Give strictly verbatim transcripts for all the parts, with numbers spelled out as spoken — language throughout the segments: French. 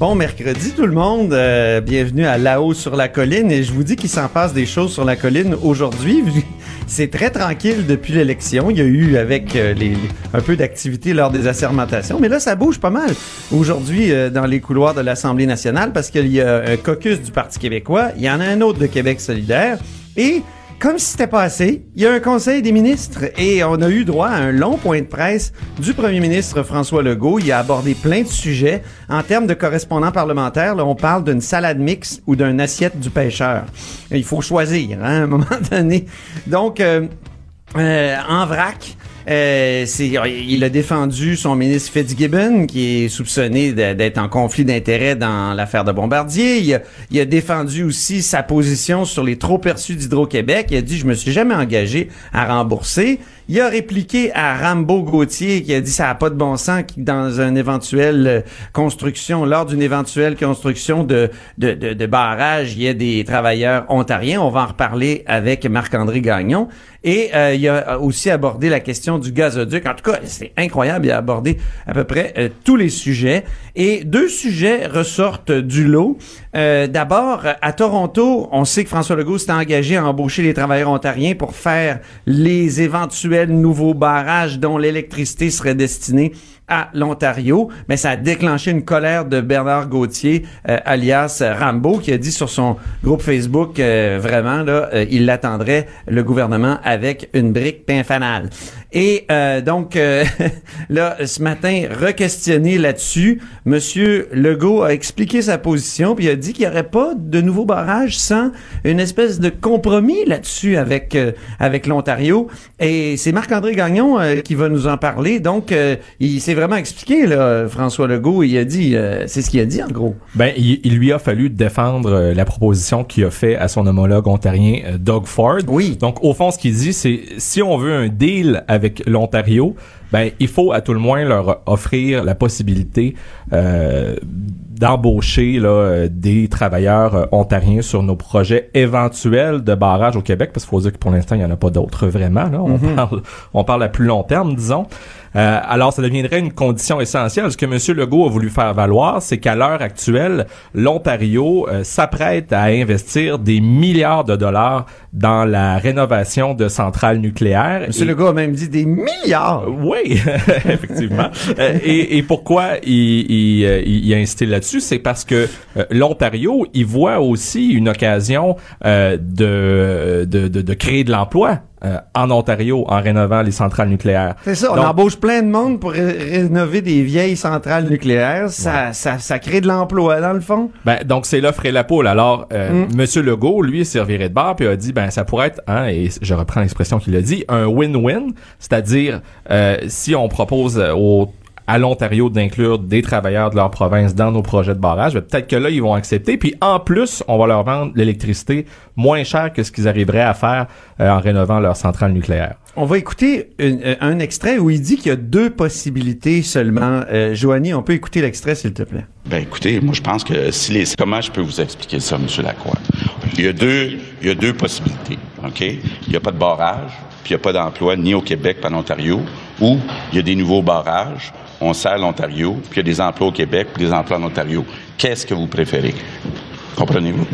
Bon mercredi tout le monde, euh, bienvenue à Là-haut sur la colline et je vous dis qu'il s'en passe des choses sur la colline aujourd'hui. C'est très tranquille depuis l'élection. Il y a eu avec euh, les, un peu d'activité lors des assermentations, mais là ça bouge pas mal aujourd'hui euh, dans les couloirs de l'Assemblée nationale parce qu'il y a un caucus du Parti québécois, il y en a un autre de Québec solidaire et comme si c'était pas assez, il y a un conseil des ministres et on a eu droit à un long point de presse du premier ministre François Legault. Il a abordé plein de sujets. En termes de correspondants parlementaires, là, on parle d'une salade mixte ou d'une assiette du pêcheur. Il faut choisir, hein, à un moment donné. Donc, euh, euh, en vrac... Euh, c'est, il a défendu son ministre Fitzgibbon qui est soupçonné de, d'être en conflit d'intérêts dans l'affaire de Bombardier. Il a, il a défendu aussi sa position sur les trop perçus d'Hydro-Québec. Il a dit « Je me suis jamais engagé à rembourser ». Il a répliqué à Rambo Gauthier qui a dit ça n'a pas de bon sens que dans une éventuelle construction, lors d'une éventuelle construction de, de, de, de barrage, il y a des travailleurs ontariens. On va en reparler avec Marc-André Gagnon. Et euh, il a aussi abordé la question du gazoduc. En tout cas, c'est incroyable. Il a abordé à peu près euh, tous les sujets. Et deux sujets ressortent du lot. Euh, d'abord, à Toronto, on sait que François Legault s'est engagé à embaucher les travailleurs ontariens pour faire les éventuels nouveaux barrages dont l'électricité serait destinée à l'Ontario, mais ça a déclenché une colère de Bernard Gauthier, euh, alias Rambo, qui a dit sur son groupe Facebook, euh, vraiment, là, euh, il l'attendrait, le gouvernement, avec une brique pinfanale. Et euh, donc, euh, là, ce matin, re-questionné là-dessus, Monsieur Legault a expliqué sa position, puis il a dit qu'il n'y aurait pas de nouveaux barrages sans une espèce de compromis là-dessus avec euh, avec l'Ontario. Et c'est Marc-André Gagnon euh, qui va nous en parler, donc euh, il s'est vraiment expliqué, là, François Legault. Il a dit, euh, c'est ce qu'il a dit, en gros. Ben, il, il lui a fallu défendre euh, la proposition qu'il a fait à son homologue ontarien, euh, Doug Ford. Oui. Donc, au fond, ce qu'il dit, c'est, si on veut un deal avec l'Ontario, ben, il faut à tout le moins leur offrir la possibilité, euh, d'embaucher là euh, des travailleurs euh, ontariens sur nos projets éventuels de barrage au Québec, parce qu'il faut dire que pour l'instant, il n'y en a pas d'autres vraiment. Là, on, mm-hmm. parle, on parle à plus long terme, disons. Euh, alors, ça deviendrait une condition essentielle. Ce que M. Legault a voulu faire valoir, c'est qu'à l'heure actuelle, l'Ontario euh, s'apprête à investir des milliards de dollars dans la rénovation de centrales nucléaires. M. Et... Legault a même dit des milliards! Oui, effectivement. et, et pourquoi il, il, il, il a insisté là-dessus? C'est parce que euh, l'Ontario, il voit aussi une occasion euh, de, de, de, de créer de l'emploi euh, en Ontario en rénovant les centrales nucléaires. C'est ça, on Donc, embauche plein de monde pour ré- rénover des vieilles centrales nucléaires. Ça, ouais. ça, ça crée de l'emploi, dans le fond. Ben, donc, c'est l'offre et la poule. Alors, euh, mm. M. Legault, lui, s'est reviré de bord puis a dit, ben, ça pourrait être, hein, et je reprends l'expression qu'il a dit, un win-win, c'est-à-dire, euh, si on propose aux à l'Ontario d'inclure des travailleurs de leur province dans nos projets de barrage, ben peut-être que là, ils vont accepter. Puis en plus, on va leur vendre l'électricité moins chère que ce qu'ils arriveraient à faire euh, en rénovant leur centrale nucléaire. On va écouter une, un extrait où il dit qu'il y a deux possibilités seulement. Euh, Joanie, on peut écouter l'extrait, s'il te plaît? Ben écoutez, moi, je pense que si les... Comment je peux vous expliquer ça, M. Lacroix? Il y a deux, il y a deux possibilités, OK? Il n'y a pas de barrage, puis il n'y a pas d'emploi ni au Québec, pas en Ontario, ou il y a des nouveaux barrages, on sert l'Ontario, puis il y a des emplois au Québec, puis des emplois en Ontario. Qu'est-ce que vous préférez? Comprenez-vous?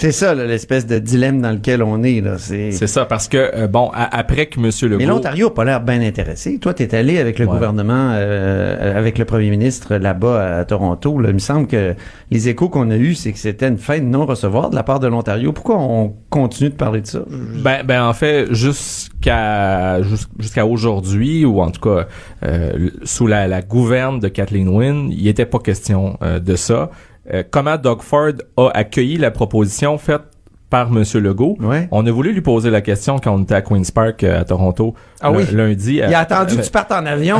C'est ça, là, l'espèce de dilemme dans lequel on est, là. C'est, c'est ça, parce que, euh, bon, à, après que M. Legault... Mais l'Ontario n'a pas l'air bien intéressé. Toi, t'es allé avec le ouais. gouvernement, euh, avec le premier ministre là-bas à Toronto. Là. Il me semble que les échos qu'on a eus, c'est que c'était une fin de non-recevoir de la part de l'Ontario. Pourquoi on continue de parler de ça? Ben, ben en fait, jusqu'à jusqu'à aujourd'hui, ou en tout cas, euh, sous la, la gouverne de Kathleen Wynne, il n'était pas question euh, de ça. Euh, comment Doug Ford a accueilli la proposition faite par M. Legault. Ouais. On a voulu lui poser la question quand on était à Queen's Park euh, à Toronto ah oui. lundi. Il a euh, attendu euh, que tu partes en avion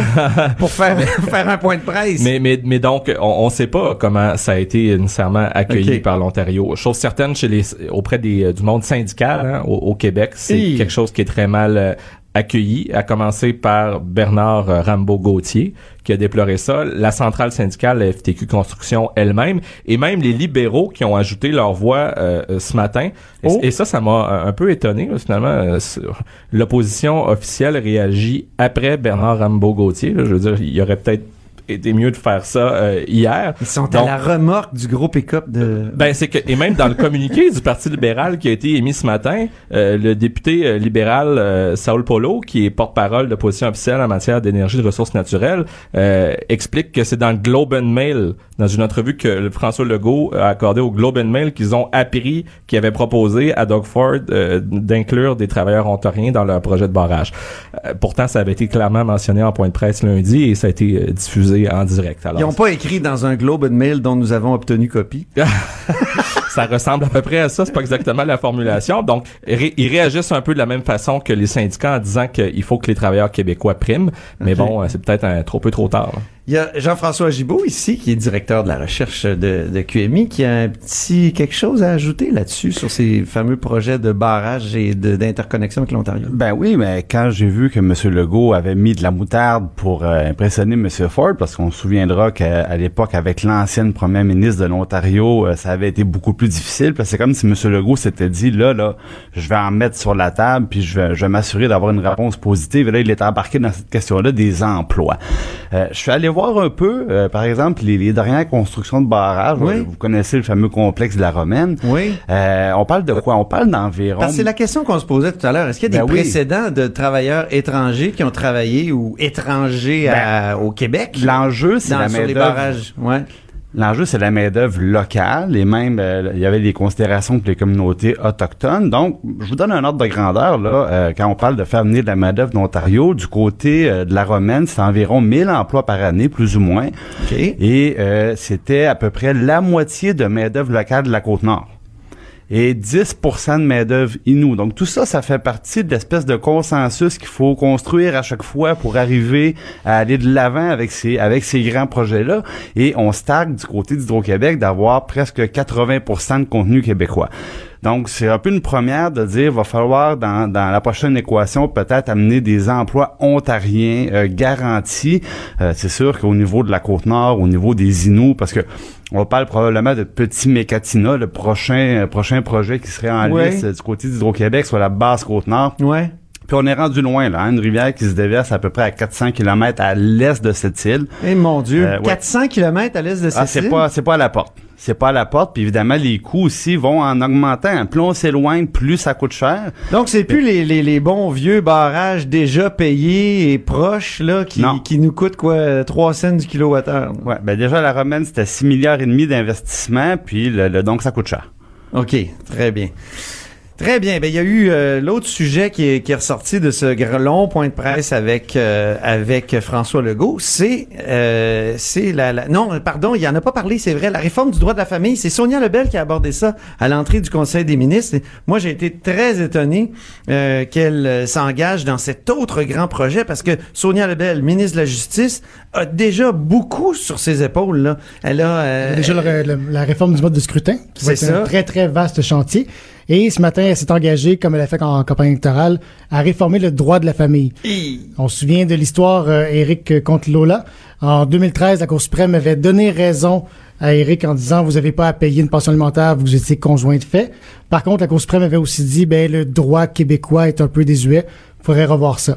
pour faire, faire un point de presse. Mais, mais, mais donc, on ne sait pas comment ça a été nécessairement accueilli okay. par l'Ontario. Chose certaine, chez les, auprès des, du monde syndical hein, au, au Québec, c'est Et... quelque chose qui est très mal... Euh, accueilli, à commencer par Bernard euh, Rambo Gauthier, qui a déploré ça, la centrale syndicale la F T Q Construction elle-même, et même les libéraux qui ont ajouté leur voix euh, ce matin. Et, oh. et ça, ça m'a un peu étonné, finalement. Euh, l'opposition officielle réagit après Bernard Rambo Gauthier. Là, je veux dire, il y aurait peut-être était mieux de faire ça euh, hier. Ils sont donc, à la remorque du gros pick-up de... Ben c'est que, et même dans le communiqué du Parti libéral qui a été émis ce matin, euh, le député euh, libéral euh, Saul Polo, qui est porte-parole de position officielle en matière d'énergie et de ressources naturelles, euh, explique que c'est dans le Globe and Mail, dans une entrevue que le François Legault a accordée au Globe and Mail, qu'ils ont appris qu'ils avaient proposé à Doug Ford euh, d'inclure des travailleurs ontariens dans leur projet de barrage. Euh, pourtant, ça avait été clairement mentionné en point de presse lundi et ça a été euh, diffusé en direct. Alors, ils n'ont pas écrit dans un Globe and Mail dont nous avons obtenu copie. Ça ressemble à peu près à ça, c'est pas exactement la formulation. Donc, ré- ils réagissent un peu de la même façon que les syndicats en disant qu'il faut que les travailleurs québécois priment. Mais okay. bon, c'est peut-être un trop peu trop tard. Là. Il y a Jean-François Guibault ici, qui est directeur de la recherche de, de Q M I, qui a un petit quelque chose à ajouter là-dessus, sur ces fameux projets de barrage et de, d'interconnexion avec l'Ontario. Ben oui, mais quand j'ai vu que M. Legault avait mis de la moutarde pour euh, impressionner M. Ford, parce qu'on se souviendra qu'à à l'époque, avec l'ancienne première ministre de l'Ontario, euh, ça avait été beaucoup plus difficile, parce que c'est comme si M. Legault s'était dit, là, là, je vais en mettre sur la table, puis je vais, je vais m'assurer d'avoir une réponse positive. Et là, il est embarqué dans cette question-là des emplois. Euh, je suis allé voir un peu, euh, par exemple, les, les dernières constructions de barrages. Oui. Vous connaissez le fameux complexe de la Romaine. Oui. Euh, on parle de quoi? On parle d'environ... Parce que c'est la question qu'on se posait tout à l'heure. Est-ce qu'il y a ben des oui. précédents de travailleurs étrangers qui ont travaillé ou étrangers ben, à, au Québec? L'enjeu, c'est dans, la main-d'œuvre. Sur les barrages, ouais. L'enjeu, c'est la main-d'œuvre locale et même, euh, il y avait des considérations pour les communautés autochtones. Donc, je vous donne un ordre de grandeur, là, euh, quand on parle de faire venir de la main-d'œuvre d'Ontario, du côté euh, de la Romaine, c'est environ mille emplois par année, plus ou moins. Okay. Et euh, c'était à peu près la moitié de main-d'œuvre locale de la Côte-Nord. Et dix pour cent de main-d'œuvre Innu. Donc, tout ça, ça fait partie de l'espèce de consensus qu'il faut construire à chaque fois pour arriver à aller de l'avant avec ces, avec ces grands projets-là. Et on stagne du côté d'Hydro-Québec d'avoir presque quatre-vingts pour cent de contenu québécois. Donc, c'est un peu une première de dire, va falloir, dans, dans la prochaine équation, peut-être amener des emplois ontariens euh, garantis. Euh, c'est sûr qu'au niveau de la Côte-Nord, au niveau des Inuits, parce que on parle probablement de Petit Mécatina, le prochain, euh, prochain projet qui serait en ouais. liste euh, du côté d'Hydro-Québec, soit la basse Côte-Nord. Ouais. Puis on est rendu loin, là, hein, une rivière qui se déverse à peu près à quatre cents kilomètres à l'est de cette île. Eh mon Dieu, euh, ouais. quatre cents kilomètres à l'est de cette ah, c'est île? Pas, c'est pas à la porte. C'est pas à la porte, puis évidemment, les coûts aussi vont en augmentant. Plus on s'éloigne, plus ça coûte cher. Donc, c'est plus les, les, les bons vieux barrages déjà payés et proches, là, qui, qui nous coûtent, quoi, trois cents du kilowattheure. Ouais, ben déjà, la Romaine, c'était six milliards et demi d'investissement, puis le, le, donc ça coûte cher. OK, très bien. Très bien. Ben il y a eu euh, l'autre sujet qui est, qui est ressorti de ce long point de presse avec euh, avec François Legault, c'est euh, c'est la, la non pardon il en a pas parlé, c'est vrai, la réforme du droit de la famille. C'est Sonia Lebel qui a abordé ça à l'entrée du Conseil des ministres. Et moi j'ai été très étonné euh, qu'elle s'engage dans cet autre grand projet, parce que Sonia Lebel, ministre de la Justice, a déjà beaucoup sur ses épaules là. Elle a euh, déjà elle... le, le, la réforme du mode de scrutin, qui c'est, c'est un très très vaste chantier. Et ce matin, elle s'est engagée, comme elle a fait en campagne électorale, à réformer le droit de la famille. On se souvient de l'histoire euh, Éric contre Lola. En deux mille treize, la Cour suprême avait donné raison à Éric en disant « Vous n'avez pas à payer une pension alimentaire, vous étiez conjoint de fait ». Par contre, la Cour suprême avait aussi dit « Ben, le droit québécois est un peu désuet, il faudrait revoir ça ».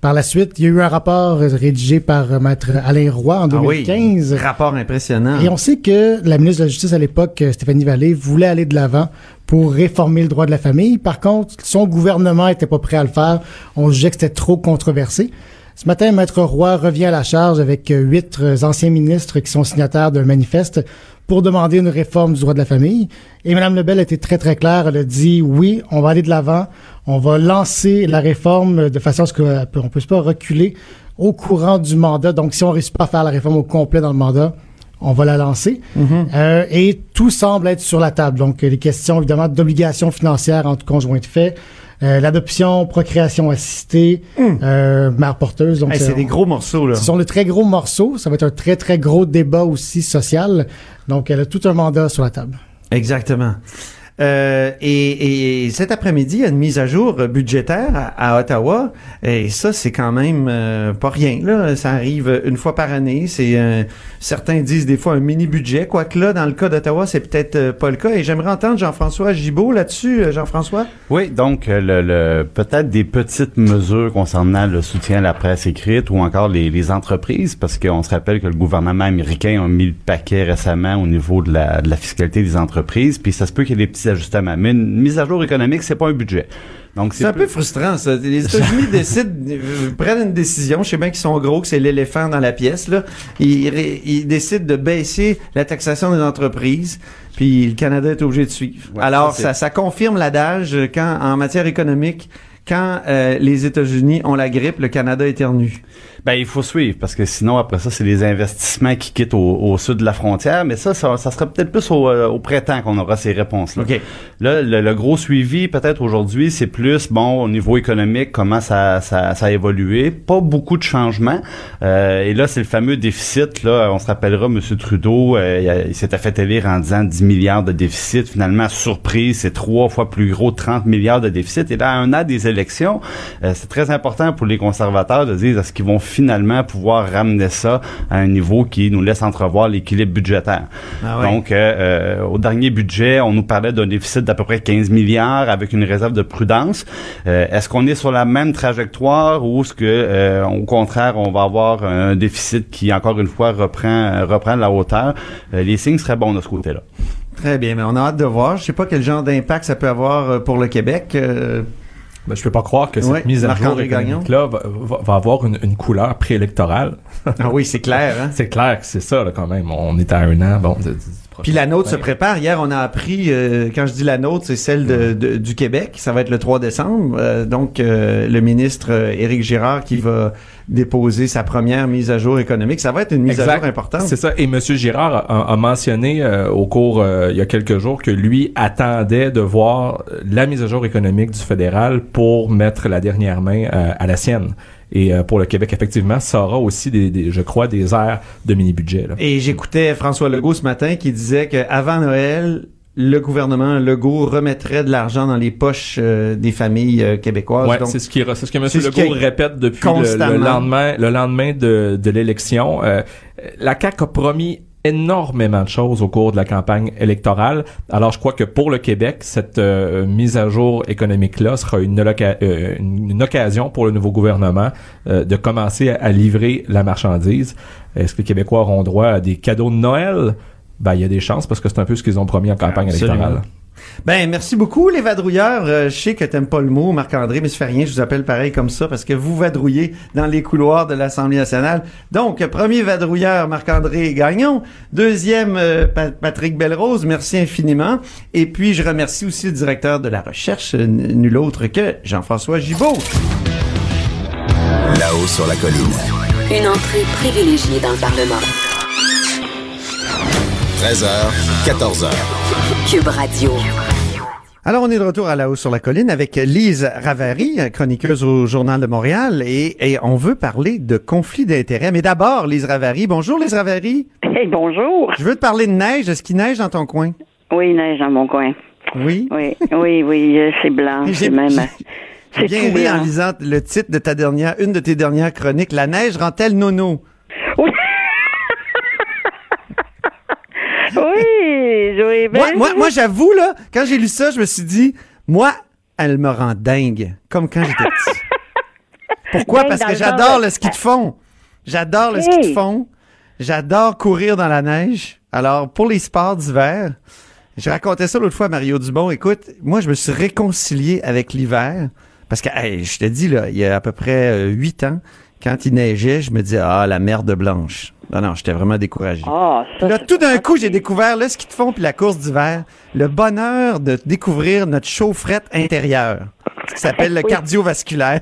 Par la suite, il y a eu un rapport rédigé par euh, maître Alain Roy en deux mille quinze. Ah oui, rapport impressionnant. Et on sait que la ministre de la Justice à l'époque, Stéphanie Vallée, voulait aller de l'avant pour réformer le droit de la famille. Par contre, son gouvernement était pas prêt à le faire. On jugeait que c'était trop controversé. Ce matin, maître Roy revient à la charge avec huit anciens ministres qui sont signataires d'un manifeste pour demander une réforme du droit de la famille. Et Mme Lebel a été très, très claire. Elle a dit, oui, on va aller de l'avant. On va lancer la réforme de façon à ce qu'on ne puisse pas reculer au courant du mandat. Donc, si on ne réussit pas à faire la réforme au complet dans le mandat, on va la lancer. Mm-hmm. Euh, et tout semble être sur la table. Donc, les questions, évidemment, d'obligations financières entre conjoints de fait, euh, l'adoption, procréation assistée, mm. euh, mère porteuse. Donc, hey, c'est, c'est des on, gros morceaux, là. Ce sont de très gros morceaux. Ça va être un très, très gros débat aussi social. Donc, elle a tout un mandat sur la table. Exactement. Euh, et, et cet après-midi, il y a une mise à jour budgétaire à, à Ottawa, et ça, c'est quand même euh, pas rien, là. Ça arrive une fois par année. C'est euh, certains disent des fois un mini-budget, quoique là, dans le cas d'Ottawa, c'est peut-être euh, pas le cas. Et j'aimerais entendre Jean-François Guibault là-dessus, euh, Jean-François. Oui, donc le, le, peut-être des petites mesures concernant le soutien à la presse écrite ou encore les, les entreprises, parce qu'on se rappelle que le gouvernement américain a mis le paquet récemment au niveau de la, de la fiscalité des entreprises, puis ça se peut qu'il y ait des petits ajustements. Mais une mise à jour économique, c'est pas un budget. Donc, c'est, c'est un peu frustrant, ça. Les États-Unis décident, prennent une décision. Je sais bien qu'ils sont gros, que c'est l'éléphant dans la pièce, là. Ils, ils décident de baisser la taxation des entreprises, puis le Canada est obligé de suivre. Ouais, Alors, ça, ça, ça confirme l'adage quand, en matière économique, quand euh, les États-Unis ont la grippe, le Canada éternue. Ben, il faut suivre, parce que sinon, après ça, c'est les investissements qui quittent au, au sud de la frontière, mais ça, ça, ça serait peut-être plus au, au printemps qu'on aura ces réponses-là. Okay. Là, le, le gros suivi, peut-être aujourd'hui, c'est plus, bon, au niveau économique, comment ça, ça, ça a évolué, pas beaucoup de changements, euh, et là, c'est le fameux déficit, là, on se rappellera, M. Trudeau, euh, il s'était fait élire en disant dix milliards de déficit, finalement, surprise, c'est trois fois plus gros, trente milliards de déficit, et là, à un an des élections, euh, c'est très important pour les conservateurs de dire, est-ce qu'ils vont finalement pouvoir ramener ça à un niveau qui nous laisse entrevoir l'équilibre budgétaire. Ah oui. Donc, euh, au dernier budget, on nous parlait d'un déficit d'à peu près quinze milliards avec une réserve de prudence. Euh, est-ce qu'on est sur la même trajectoire ou est-ce que, euh, au contraire, on va avoir un déficit qui, encore une fois, reprend, reprend la hauteur? Euh, les signes seraient bons de ce côté-là. Très bien, mais on a hâte de voir. Je ne sais pas quel genre d'impact ça peut avoir pour le Québec. Euh, Ben, je peux pas croire que cette oui, mise à jour économique-là va, va, va avoir une, une couleur préélectorale. Ah oui, c'est clair, hein? C'est clair que c'est ça, là, quand même. On est à un an, bon... De, de, Puis la nôtre se prépare. Hier, on a appris, euh, quand je dis la nôtre, c'est celle de, de, du Québec. Ça va être le trois décembre. Euh, donc, euh, le ministre Éric Girard qui va déposer sa première mise à jour économique. Ça va être une mise exact. à jour importante. C'est ça. Et M. Girard a, a mentionné euh, au cours, euh, il y a quelques jours, que lui attendait de voir la mise à jour économique du fédéral pour mettre la dernière main euh, à la sienne. Et pour le Québec, effectivement, ça aura aussi, des, des je crois, des airs de mini-budget. Là. Et j'écoutais François Legault ce matin qui disait qu'avant Noël, le gouvernement Legault remettrait de l'argent dans les poches euh, des familles euh, québécoises. Oui, c'est, ce c'est ce que M. Legault ce que répète depuis le, le lendemain, le lendemain de, de l'élection. Euh, la C A Q a promis énormément de choses au cours de la campagne électorale. Alors, je crois que pour le Québec, cette euh, mise à jour économique-là sera une, loca- euh, une, une occasion pour le nouveau gouvernement euh, de commencer à, à livrer la marchandise. Est-ce que les Québécois auront droit à des cadeaux de Noël? Ben, il y a des chances parce que c'est un peu ce qu'ils ont promis en campagne Absolument. électorale. Ben, merci beaucoup, les vadrouilleurs. Euh, je sais que t'aimes pas le mot, Marc-André, mais ça fait rien, je vous appelle pareil comme ça, parce que vous vadrouillez dans les couloirs de l'Assemblée nationale. Donc, premier vadrouilleur, Marc-André Gagnon. Deuxième, euh, Pat- Patrick Belrose, merci infiniment. Et puis, je remercie aussi le directeur de la recherche, n- nul autre que Jean-François Guibault. Là-haut sur la colline. Une entrée privilégiée dans le Parlement. treize heures, quatorze heures. Cube Radio. Alors, on est de retour à Là-haut sur la colline avec Lise Ravary, chroniqueuse au Journal de Montréal, et, et on veut parler de conflits d'intérêts. Mais d'abord, Lise Ravary. Bonjour, Lise Ravary. Hey, bonjour. Je veux te parler de neige. Est-ce qu'il neige dans ton coin? Oui, il neige dans mon coin. Oui? Oui, oui, oui, c'est blanc. J'ai, c'est même... J'ai... C'est bien ri en lisant le titre de ta dernière, une de tes dernières chroniques. La neige rend-elle nono? Oui. Oui, oui, ben moi, moi, moi, j'avoue, là, quand j'ai lu ça, je me suis dit, moi, elle me rend dingue, comme quand j'étais petit. Pourquoi? Parce que j'adore le ski de fond. J'adore le ski de fond. J'adore courir dans la neige. Alors, pour les sports d'hiver, je racontais ça l'autre fois à Mario Dubon. Écoute, moi, je me suis réconcilié avec l'hiver. Parce que, hey, je te dis, là, il y a à peu près huit euh, ans, quand il neigeait, je me disais, ah, la merde blanche. Non, non, j'étais vraiment découragé. Oh, ça, là, tout d'un coup, j'ai découvert là, ce qu'ils te font puis la course d'hiver. Le bonheur de découvrir notre chaufferette intérieure, ce qui s'appelle oui. le cardiovasculaire.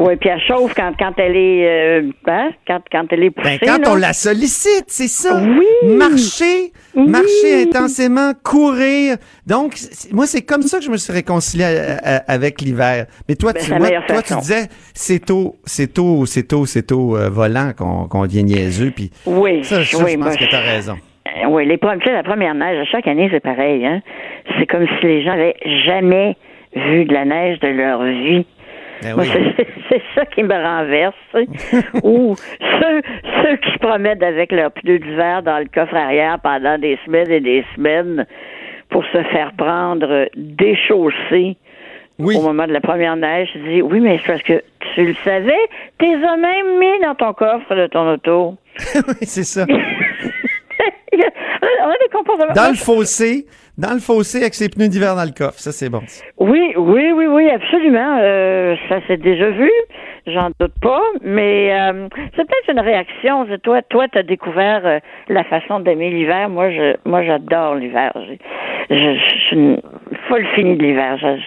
Oui, puis elle chauffe quand, quand elle est euh, hein, quand, quand elle est poussée. Ben, quand là. On la sollicite, c'est ça. Oui. Marcher, oui. marcher intensément, courir. Donc, c'est, moi, c'est comme ça que je me suis réconcilié à, à, avec l'hiver. Mais toi, ben, tu, moi, toi tu disais, c'est tôt, c'est tôt, c'est tôt, c'est tôt euh, volant qu'on, qu'on devient niaiseux. Puis oui, ça, je, oui, je pense moi, que t'as raison. Euh, oui, les premiers, la première neige, à chaque année, c'est pareil. Hein. C'est comme si les gens n'avaient jamais vu de la neige de leur vie. Ben oui. Moi, c'est, c'est ça qui me renverse. Ou ceux, ceux qui se promènent avec leurs pneus d'hiver dans le coffre arrière pendant des semaines et des semaines pour se faire prendre des chaussées. Oui. Au moment de la première neige, je dis oui, mais c'est parce que tu le savais, t'es même mis dans ton coffre de ton auto. Oui, c'est ça. On a des comportements. Dans le fossé, dans le fossé avec ses pneus d'hiver dans le coffre, ça c'est bon. Oui, oui, oui, oui, absolument. Euh, ça s'est déjà vu, j'en doute pas, mais euh, c'est peut-être une réaction. C'est toi, toi, t'as découvert euh, la façon d'aimer l'hiver. Moi, je, moi, j'adore l'hiver. J'ai, je, je suis une folle finie de l'hiver. Je,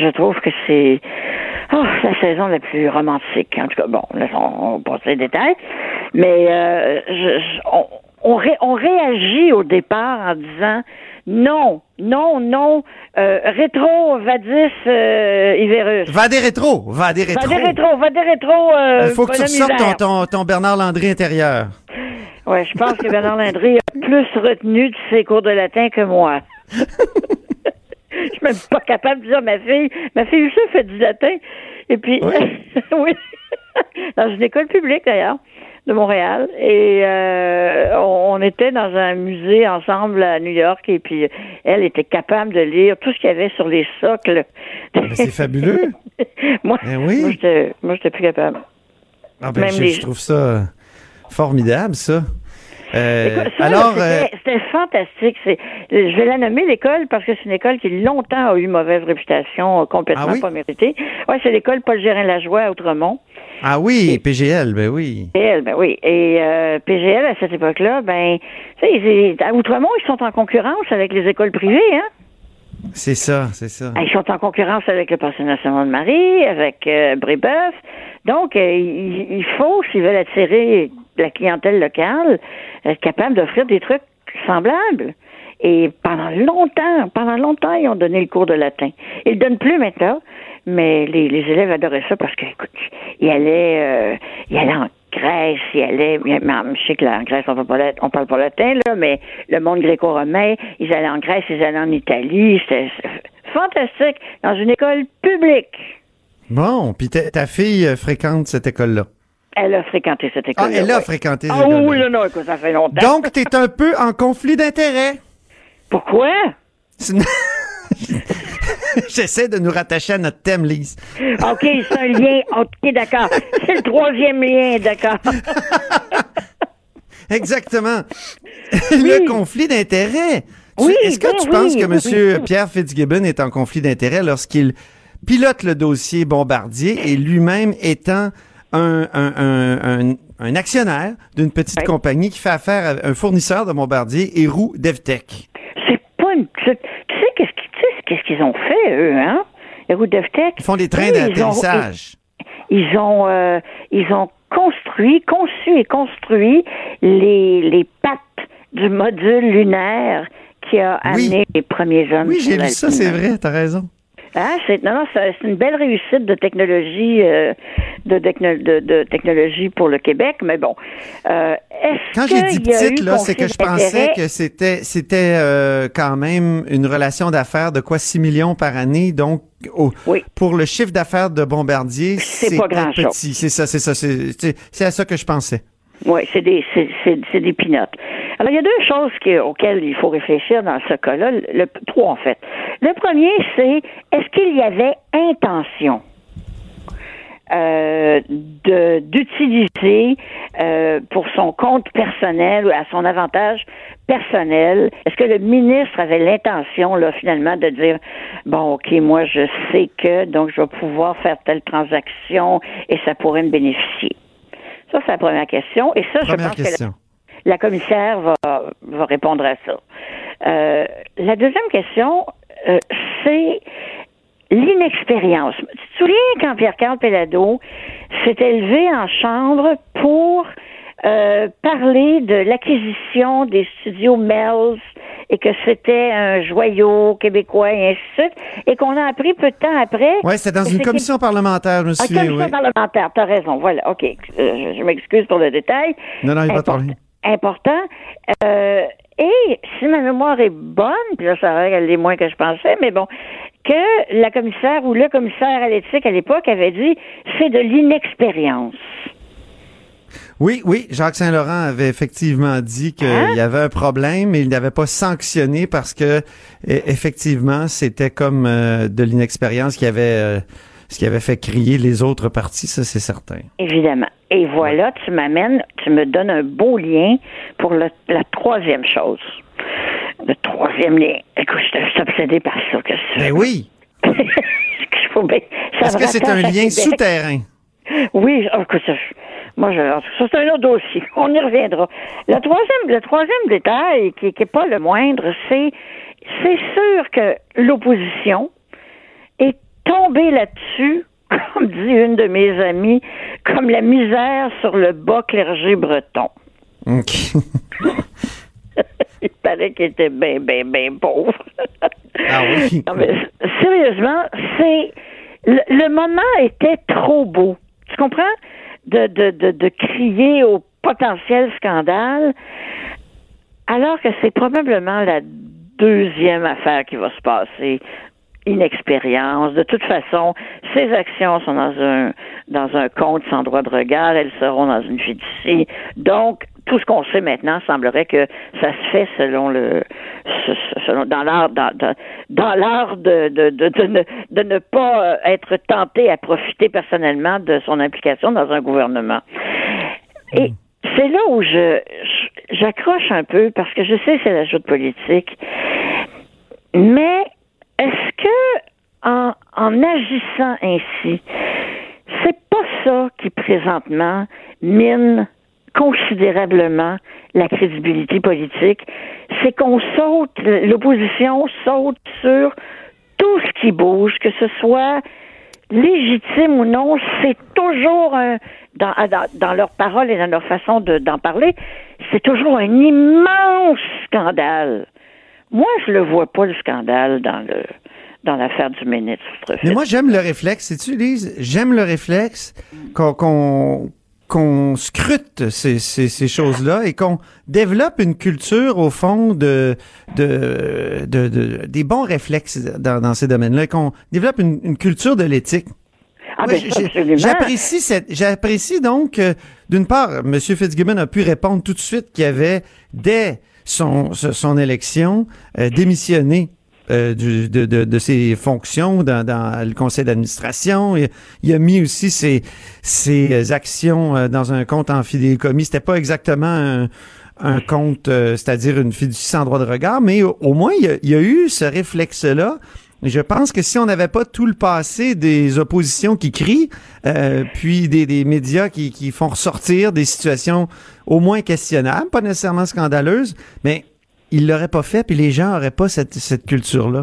je trouve que c'est oh, la saison la plus romantique. En tout cas, bon, là, on, on passe les détails, mais euh, je, je, on On, ré, on réagit au départ en disant non, non, non, euh, rétro, vadis, euh, hiverus. Va des rétro, va des rétro. Va des rétro, va des rétro. Euh, Il faut que tu ressortes ton, ton, ton Bernard Landry intérieur. Oui, je pense que Bernard Landry a plus retenu de ses cours de latin que moi. Je suis même pas capable de dire ma fille, ma fille aussi fait du latin. Et puis, oui, oui. Dans une école publique d'ailleurs. De Montréal, et euh, on était dans un musée ensemble à New York, et puis elle était capable de lire tout ce qu'il y avait sur les socles. Ben, c'est fabuleux! Moi, ben oui. moi, j'étais, moi, j'étais plus capable. Ah ben, je, les... je trouve ça formidable, ça. Euh, Écoute, ça alors, c'était, euh... c'était fantastique. C'est, je vais la nommer l'école parce que c'est une école qui longtemps a eu mauvaise réputation, complètement ah oui? pas méritée. Ouais, c'est l'école Paul Gérin-Lajoie à Outremont. Ah oui, P G L, ben oui. P G L, ben oui. Et euh, P G L, à cette époque-là, ben, tu sais, à Outremont, ils sont en concurrence avec les écoles privées, hein? C'est ça, c'est ça. Ils sont en concurrence avec le Parti national de Marie, avec euh, Brébeuf. Donc, euh, il, il faut, s'ils veulent attirer la clientèle locale, être capable d'offrir des trucs semblables. Et pendant longtemps, pendant longtemps, ils ont donné le cours de latin. Ils le donnent plus maintenant, mais les, les élèves adoraient ça parce que, écoute, ils allaient, euh, ils allaient en Grèce, ils allaient, mais je sais que là, en Grèce, on parle pas latin, on parle pas latin, là, mais le monde gréco-romain, ils allaient en Grèce, ils allaient en Italie, c'était fantastique, dans une école publique. Bon, puis ta, ta fille fréquente cette école-là? Elle a fréquenté cette école-là. Ah, elle a ouais. fréquenté cette école-là. Ah oui, non, non, écoute, ça fait longtemps. Donc, t'es un peu en conflit d'intérêts. Pourquoi? J'essaie de nous rattacher à notre thème, Lise. OK, c'est un lien. OK, d'accord. C'est le troisième lien, d'accord. Exactement. Oui. Le conflit d'intérêts. Oui, est-ce que oui, tu oui, penses oui, que monsieur oui. Pierre Fitzgibbon est en conflit d'intérêts lorsqu'il pilote le dossier Bombardier et lui-même étant un... un, un, un un actionnaire d'une petite ouais. compagnie qui fait affaire à un fournisseur de Bombardier, Héroux-Devtek. C'est pas une petite... Tu sais, qu'est-ce qu'ils, tu sais, qu'est-ce qu'ils ont fait, eux, hein? Héroux-Devtek... Ils font des trains d'atterrissage. Ils, ils ont... Euh, ils ont construit, conçu et construit les, les pattes du module lunaire qui a amené oui. les premiers hommes... Oui, j'ai lu ça, c'est vrai, t'as raison. Ah, c'est, non, non, c'est une belle réussite de technologie euh, de, de, de technologie pour le Québec, mais bon. Euh, est-ce Quand que j'ai dit petite, là, c'est que je pensais que c'était c'était euh, quand même une relation d'affaires de quoi six millions par année, donc oh, oui. pour le chiffre d'affaires de Bombardier, c'est, c'est pas grand petit. Chose. C'est ça, c'est ça, c'est, c'est, c'est à ça que je pensais. Oui, c'est des c'est, c'est, c'est des pinottes. Alors, il y a deux choses qui, auxquelles il faut réfléchir dans ce cas-là. Le, le, trois, en fait. Le premier, c'est est-ce qu'il y avait intention euh, de, d'utiliser euh, pour son compte personnel ou à son avantage personnel? Est-ce que le ministre avait l'intention, là, finalement, de dire bon, OK, moi, je sais que, donc, je vais pouvoir faire telle transaction et ça pourrait me bénéficier? Ça, c'est la première question. Et ça, première je pense question. que. La... La commissaire va, va répondre à ça. Euh, la deuxième question, euh, c'est l'inexpérience. Tu te souviens quand Pierre-Carl Péladeau s'est élevé en chambre pour euh, parler de l'acquisition des studios Mel's et que c'était un joyau québécois et ainsi de suite, et qu'on a appris peu de temps après... Oui, c'était dans une commission parlementaire, je me souviens. Une commission parlementaire, t'as raison, voilà, OK, euh, je, je m'excuse pour le détail. Non, non, il va parler. Important, euh, et si ma mémoire est bonne, puis là, ça l'est moins que je pensais, mais bon, que la commissaire ou le commissaire à l'éthique à l'époque avait dit « c'est de l'inexpérience ». Oui, oui, Jacques Saint-Laurent avait effectivement dit qu'il hein? y avait un problème et il n'avait pas sanctionné parce que effectivement c'était comme euh, de l'inexpérience qui avait euh, ce qui avait fait crier les autres partis, ça c'est certain. Évidemment. Et voilà, tu m'amènes, tu me donnes un beau lien pour le, la troisième chose. Le troisième lien. Écoute, je, je suis obsédé par ça. Que ben oui. Est-ce que c'est un lien souterrain? Oui, écoute ça. Moi, je, ça, c'est un autre dossier. On y reviendra. Le troisième, le troisième détail, qui n'est pas le moindre, c'est, c'est sûr que l'opposition est tombée là-dessus, comme dit une de mes amies, comme la misère sur le bas clergé breton. OK. Il paraît qu'il était bien, bien, bien pauvre. Ah oui? Non, mais, sérieusement, c'est, le, le moment était trop beau. Tu comprends? De, de, de, de crier au potentiel scandale, alors que c'est probablement la deuxième affaire qui va se passer. Inexpérience. De toute façon, ces actions sont dans un dans un compte sans droit de regard. Elles seront dans une fiducie. Donc, tout ce qu'on sait maintenant semblerait que ça se fait selon le selon dans l'art dans, dans, dans l'art de de, de, de, ne, de ne pas être tenté à profiter personnellement de son implication dans un gouvernement. Et c'est là où je, je j'accroche un peu parce que je sais que c'est la joute politique, mais est-ce que en, en agissant ainsi, c'est pas ça qui présentement mine considérablement la crédibilité politique, c'est qu'on saute, l'opposition saute sur tout ce qui bouge, que ce soit légitime ou non, c'est toujours un, dans, dans, dans leurs paroles et dans leur façon de, d'en parler, c'est toujours un immense scandale. Moi, je le vois pas, le scandale, dans le dans l'affaire du ministre. Mais moi, j'aime le réflexe, sais-tu, Lise? J'aime le réflexe qu'on, qu'on, qu'on scrute ces, ces, ces choses-là et qu'on développe une culture, au fond, de, de, de, de des bons réflexes dans, dans ces domaines-là, et qu'on développe une, une culture de l'éthique. Ah ouais, ben, j'apprécie cette, j'apprécie donc, euh, d'une part, M. Fitzgibbon a pu répondre tout de suite qu'il y avait des... Son, son élection, euh, démissionner euh, du, de, de, de ses fonctions dans, dans le conseil d'administration. Il, il a mis aussi ses, ses actions dans un compte en fidéicommis. C'était pas exactement un, un compte, euh, c'est-à-dire une fiducie sans droit de regard, mais au, au moins, il y a, il y a eu ce réflexe-là. Je pense que si on n'avait pas tout le passé des oppositions qui crient, euh, puis des, des médias qui, qui font ressortir des situations au moins questionnables, pas nécessairement scandaleuses, mais ils l'auraient pas fait, puis les gens n'auraient pas cette, cette culture-là.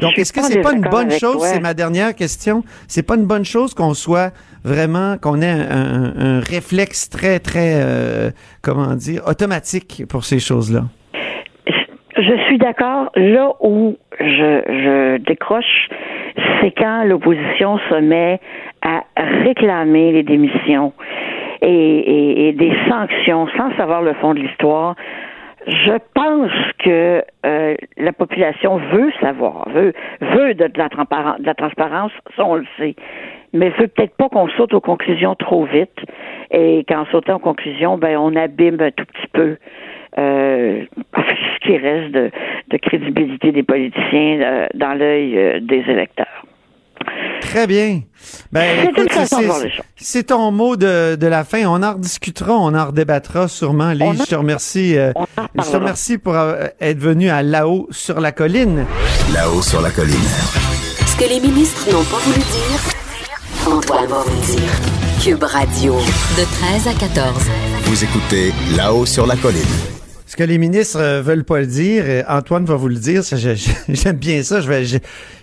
Donc, est-ce que c'est pas une bonne chose, c'est ma dernière question, c'est pas une bonne chose qu'on soit vraiment, qu'on ait un, un, un réflexe très, très, euh, comment dire, automatique pour ces choses-là? Je suis d'accord. Là où je, je décroche, c'est quand l'opposition se met à réclamer les démissions et, et, et des sanctions sans savoir le fond de l'histoire. Je pense que euh, la population veut savoir, veut veut de, de, la transparence, de la transparence, ça on le sait, mais veut peut-être pas qu'on saute aux conclusions trop vite. Et qu'en sautant aux conclusions, ben on abîme un tout petit peu euh, ce qui reste de, de crédibilité des politiciens euh, dans l'œil euh, des électeurs. Très bien. Ben, c'est, écoute, c'est, c'est ton mot de, de la fin. On en rediscutera, on en redébattra sûrement. Lise, je te remercie. Euh, je te remercie pour euh, être venu à Là-haut sur la colline. Là-haut sur la colline. Ce que les ministres n'ont pas voulu dire, on doit avoir voulu dire. Cube Radio, de treize à quatorze. Vous écoutez Là-haut sur la colline. Ce que les ministres euh, veulent pas le dire, Antoine va vous le dire, je, je, j'aime bien ça, je vais... Je,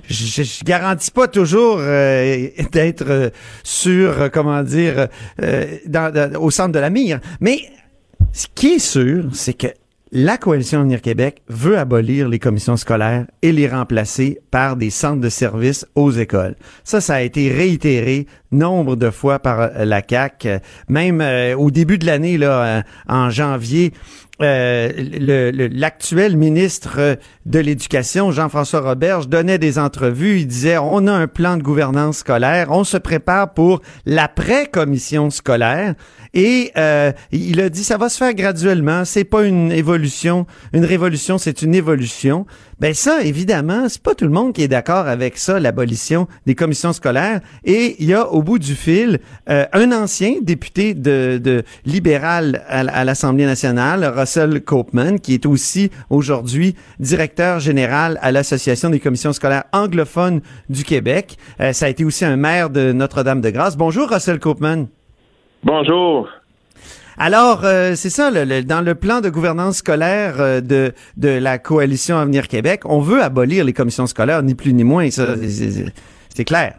Je, je garantis pas toujours euh, d'être euh, sûr, euh, comment dire, euh, dans, dans, au centre de la mire. Mais ce qui est sûr, c'est que la Coalition Avenir Québec veut abolir les commissions scolaires et les remplacer par des centres de services aux écoles. Ça, ça a été réitéré nombre de fois par la C A Q. Même euh, au début de l'année, là, euh, en janvier, euh, le, le, l'actuel ministre de l'Éducation, Jean-François Roberge, donnait des entrevues. Il disait, on a un plan de gouvernance scolaire, on se prépare pour l'après-commission scolaire. Et euh, il a dit, ça va se faire graduellement, c'est pas une évolution, une révolution, c'est une évolution. Ben ça, évidemment, c'est pas tout le monde qui est d'accord avec ça, l'abolition des commissions scolaires. Et il y a, au bout du fil, euh, un ancien député de, de libéral à, à l'Assemblée nationale, Russell Copeman, qui est aussi aujourd'hui directeur général à l'Association des commissions scolaires anglophones du Québec. Euh, ça a été aussi un maire de Notre-Dame-de-Grâce. Bonjour, Russell Copeman. Bonjour. Alors, euh, c'est ça, le, le, dans le plan de gouvernance scolaire euh, de, de la Coalition Avenir Québec, on veut abolir les commissions scolaires, ni plus ni moins, ça, c'est, c'est clair.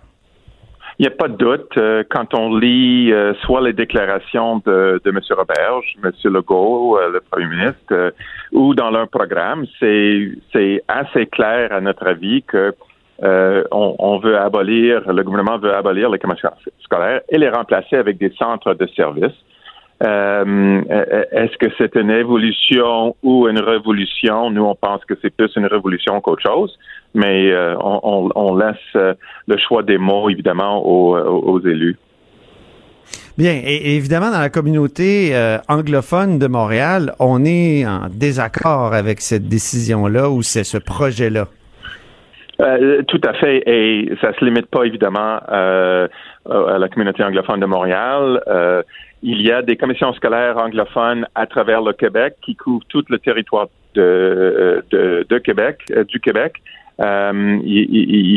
Il n'y a pas de doute. Euh, quand on lit euh, soit les déclarations de, de M. Roberge, M. Legault, euh, le premier ministre, euh, ou dans leur programme, c'est, c'est assez clair, à notre avis, que Euh, on, on veut abolir, le gouvernement veut abolir les commissions scolaires et les remplacer avec des centres de services. Euh, est-ce que c'est une évolution ou une révolution? Nous, on pense que c'est plus une révolution qu'autre chose, mais euh, on, on, on laisse le choix des mots, évidemment, aux, aux élus. Bien, et évidemment, dans la communauté euh, anglophone de Montréal, on est en désaccord avec cette décision-là ou c'est ce projet-là. Euh, tout à fait, et ça se limite pas évidemment euh, à la communauté anglophone de Montréal. Euh, il y a des commissions scolaires anglophones à travers le Québec qui couvrent tout le territoire de, de, de Québec, du Québec. Euh, il,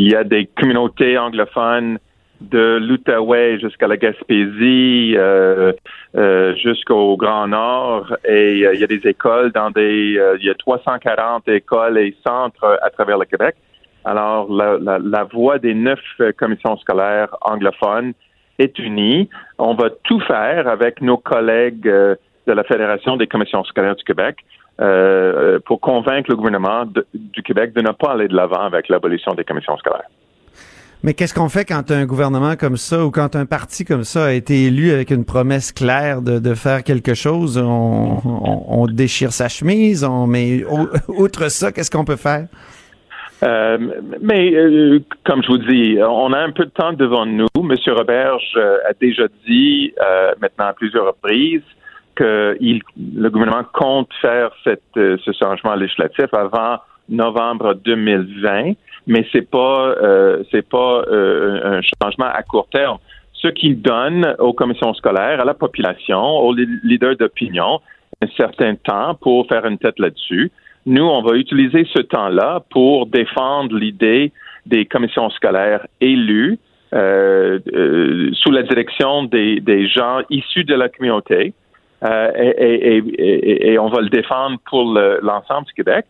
il y a des communautés anglophones de l'Outaouais jusqu'à la Gaspésie, euh, euh, jusqu'au Grand Nord, et euh, il y a des écoles dans des, euh, il y a trois cent quarante écoles et centres à travers le Québec. Alors, la, la, la voix des neuf commissions scolaires anglophones est unie. On va tout faire avec nos collègues euh, de la Fédération des commissions scolaires du Québec euh, pour convaincre le gouvernement de, du Québec de ne pas aller de l'avant avec l'abolition des commissions scolaires. Mais qu'est-ce qu'on fait quand un gouvernement comme ça ou quand un parti comme ça a été élu avec une promesse claire de, de faire quelque chose? On, on, on déchire sa chemise, on, mais au, outre ça, qu'est-ce qu'on peut faire? Euh, mais, euh, comme je vous dis, on a un peu de temps devant nous. M. Roberge euh, a déjà dit, euh, maintenant à plusieurs reprises, que il, le gouvernement compte faire cette, euh, ce changement législatif avant novembre deux mille vingt, mais c'est pas, euh, c'est pas euh, un changement à court terme. Ce qu'il donne aux commissions scolaires, à la population, aux leaders d'opinion, un certain temps pour faire une tête là-dessus. Nous, on va utiliser ce temps-là pour défendre l'idée des commissions scolaires élues euh, euh, sous la direction des, des gens issus de la communauté euh, et, et, et, et on va le défendre pour le, l'ensemble du Québec.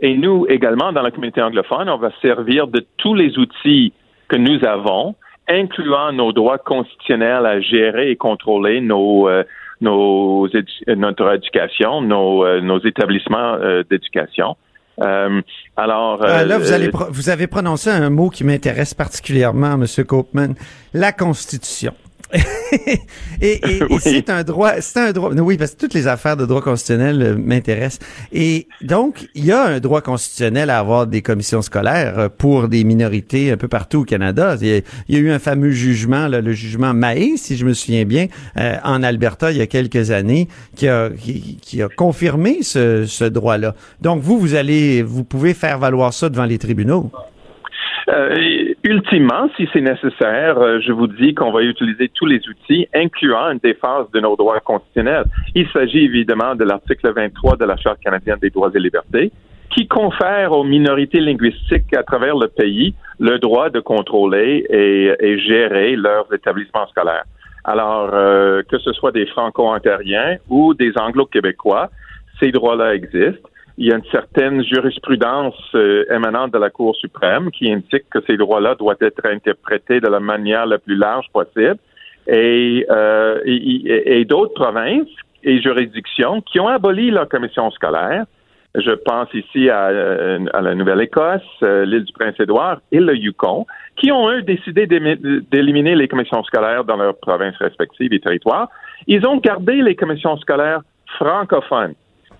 Et nous, également, dans la communauté anglophone, on va servir de tous les outils que nous avons, incluant nos droits constitutionnels à gérer et contrôler nos... Euh, Nos édu- notre éducation, nos, euh, nos établissements euh, d'éducation. Euh, alors, euh, là, vous, allez pro- vous avez prononcé un mot qui m'intéresse particulièrement, Monsieur Copeman, la Constitution. et et, et oui. c'est un droit, c'est un droit. Oui, parce que toutes les affaires de droit constitutionnel euh, m'intéressent. Et donc, il y a un droit constitutionnel à avoir des commissions scolaires pour des minorités un peu partout au Canada. Il y a, il y a eu un fameux jugement, là, le jugement Mahé, si je me souviens bien, euh, en Alberta il y a quelques années, qui a qui, qui a confirmé ce, ce droit-là. Donc vous, vous allez, vous pouvez faire valoir ça devant les tribunaux. Euh, ultimement, si c'est nécessaire, euh, je vous dis qu'on va utiliser tous les outils, incluant une défense de nos droits constitutionnels. Il s'agit évidemment de l'article vingt-trois de la Charte canadienne des droits et libertés, qui confère aux minorités linguistiques à travers le pays le droit de contrôler et, et gérer leurs établissements scolaires. Alors, euh, que ce soit des Franco-Ontariens ou des Anglo-Québécois, ces droits-là existent. Il y a une certaine jurisprudence euh, émanante de la Cour suprême qui indique que ces droits-là doivent être interprétés de la manière la plus large possible. Et, euh, et, et d'autres provinces et juridictions qui ont aboli la commission scolaire. Je pense ici à, à la Nouvelle-Écosse, l'île du Prince-Édouard et le Yukon, qui ont, eux, décidé d'éliminer les commissions scolaires dans leurs provinces respectives et territoires. Ils ont gardé les commissions scolaires francophones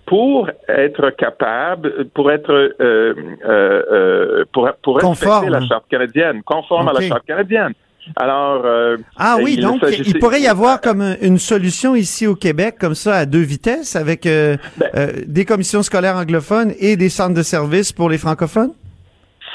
pour être capables, pour être, euh, euh, euh, pour, pour respecter conforme. la Charte canadienne, conforme okay. à la Charte canadienne. Alors, euh, ah oui, il donc il pourrait y avoir comme une solution ici au Québec, comme ça, à deux vitesses, avec euh, ben, euh, des commissions scolaires anglophones et des centres de services pour les francophones?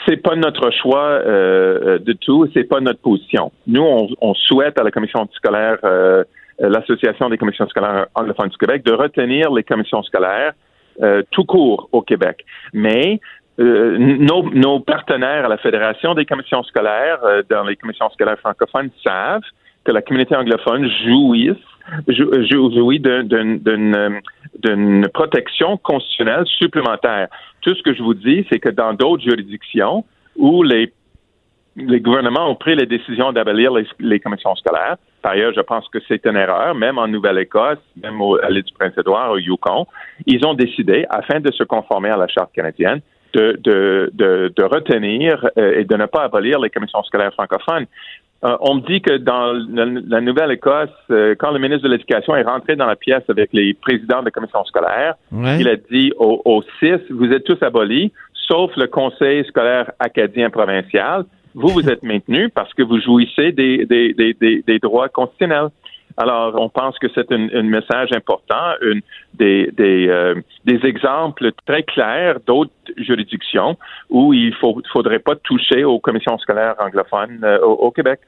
C'est pas notre choix euh, de tout, c'est pas notre position. Nous, on, on souhaite à la commission scolaire, euh, l'Association des commissions scolaires anglophones du Québec, de retenir les commissions scolaires euh, tout court au Québec. Mais Euh, nos, nos partenaires à la Fédération des commissions scolaires, euh, dans les commissions scolaires francophones, savent que la communauté anglophone jouit, jou, jou, jouit d'un, d'un, d'une, d'une protection constitutionnelle supplémentaire. Tout ce que je vous dis, c'est que dans d'autres juridictions où les, les gouvernements ont pris les décisions d'abolir les, les commissions scolaires, par ailleurs, je pense que c'est une erreur, même en Nouvelle-Écosse, même au, à l'île du Prince-Édouard, au Yukon, ils ont décidé, afin de se conformer à la Charte canadienne, De, de, de, de retenir euh, et de ne pas abolir les commissions scolaires francophones. Euh, on me dit que dans le, la Nouvelle-Écosse, euh, quand le ministre de l'Éducation est rentré dans la pièce avec les présidents de commissions scolaires, ouais. il a dit aux, aux six, vous êtes tous abolis, sauf le conseil scolaire acadien provincial. Vous, vous êtes maintenus parce que vous jouissez des, des, des, des, des droits constitutionnels. Alors, on pense que c'est un message important, une, des, des, euh, des exemples très clairs d'autres juridictions où il ne faudrait pas toucher aux commissions scolaires anglophones euh, au, au Québec.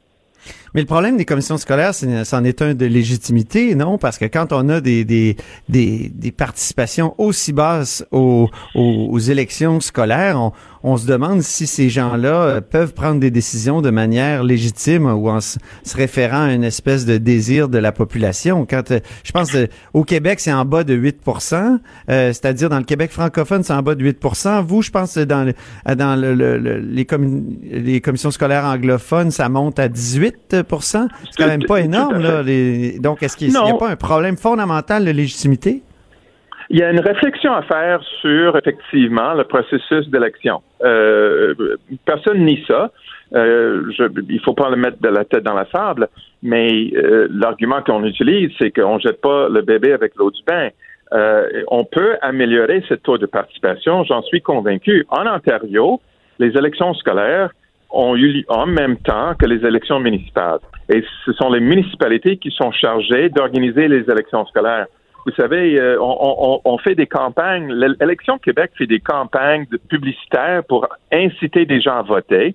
Mais le problème des commissions scolaires, c'est, c'en est un de légitimité, non? Parce que quand on a des des des, des participations aussi basses aux, aux, aux élections scolaires, on, on se demande si ces gens-là peuvent prendre des décisions de manière légitime ou en se, se référant à une espèce de désir de la population. Quand je pense que, au Québec, c'est en bas de huit pour cent, euh, c'est-à-dire dans le Québec francophone, c'est en bas de huit pour cent. Vous, je pense que dans le, dans le, le, le, les, commun- les commissions scolaires anglophones, ça monte à dix-huit pour cent. C'est quand même pas énorme, là. Les... Donc, est-ce qu'il n'y a pas un problème fondamental de légitimité? Il y a une réflexion à faire sur, effectivement, le processus d'élection. Euh, personne nie ça. Euh, je, il faut pas le mettre de la tête dans la sable, mais euh, l'argument qu'on utilise, c'est qu'on jette pas le bébé avec l'eau du bain. Euh, on peut améliorer ce taux de participation, j'en suis convaincu. En Ontario, les élections scolaires ont eu lieu en même temps que les élections municipales. Et ce sont les municipalités qui sont chargées d'organiser les élections scolaires. Vous savez, on, on, on fait des campagnes, l'Élection Québec fait des campagnes publicitaires pour inciter des gens à voter.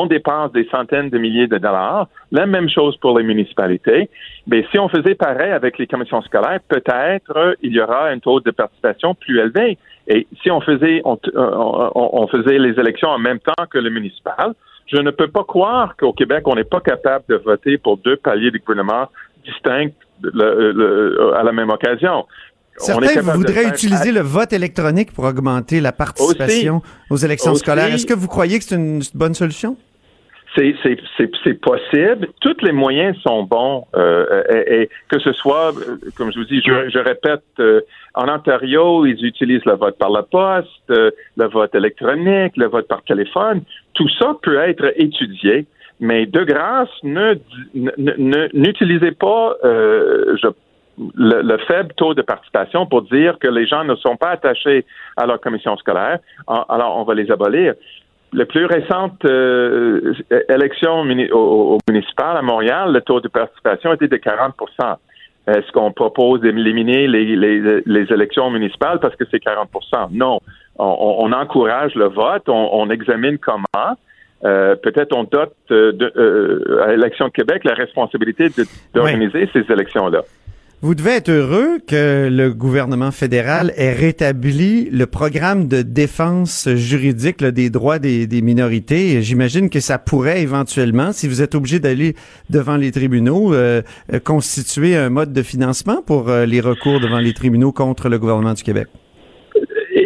On dépense des centaines de milliers de dollars. La même chose pour les municipalités. Mais si on faisait pareil avec les commissions scolaires, peut-être il y aura un taux de participation plus élevé. Et si on faisait, on, on, on faisait les élections en même temps que le municipal, je ne peux pas croire qu'au Québec, on n'est pas capable de voter pour deux paliers de gouvernement distincts le, le, à la même occasion. Certains voudraient utiliser à... le vote électronique pour augmenter la participation aussi, aux élections aussi, scolaires. Est-ce que vous croyez que c'est une bonne solution? C'est, c'est, c'est, c'est possible. Tous les moyens sont bons. Euh, et, et que ce soit, comme je vous dis, je, je répète, euh, en Ontario, ils utilisent le vote par la poste, euh, le vote électronique, le vote par téléphone. Tout ça peut être étudié. Mais de grâce, ne, ne, ne, n'utilisez pas euh, je, le, le faible taux de participation pour dire que les gens ne sont pas attachés à leur commission scolaire. En, alors, on va les abolir. Les plus récentes euh, élections muni- au, au municipal à Montréal, le taux de participation était de quarante pour cent. Est-ce qu'on propose d'éliminer les, les, les élections municipales parce que c'est quarante pour cent? Non. On, on encourage le vote, on, on examine comment. Euh, peut-être on dote euh, de, euh, à l'Élection de Québec la responsabilité de, d'organiser oui. ces élections-là. Vous devez être heureux que le gouvernement fédéral ait rétabli le programme de défense juridique là, des droits des, des minorités. J'imagine que ça pourrait éventuellement, si vous êtes obligé d'aller devant les tribunaux, euh, constituer un mode de financement pour euh, les recours devant les tribunaux contre le gouvernement du Québec.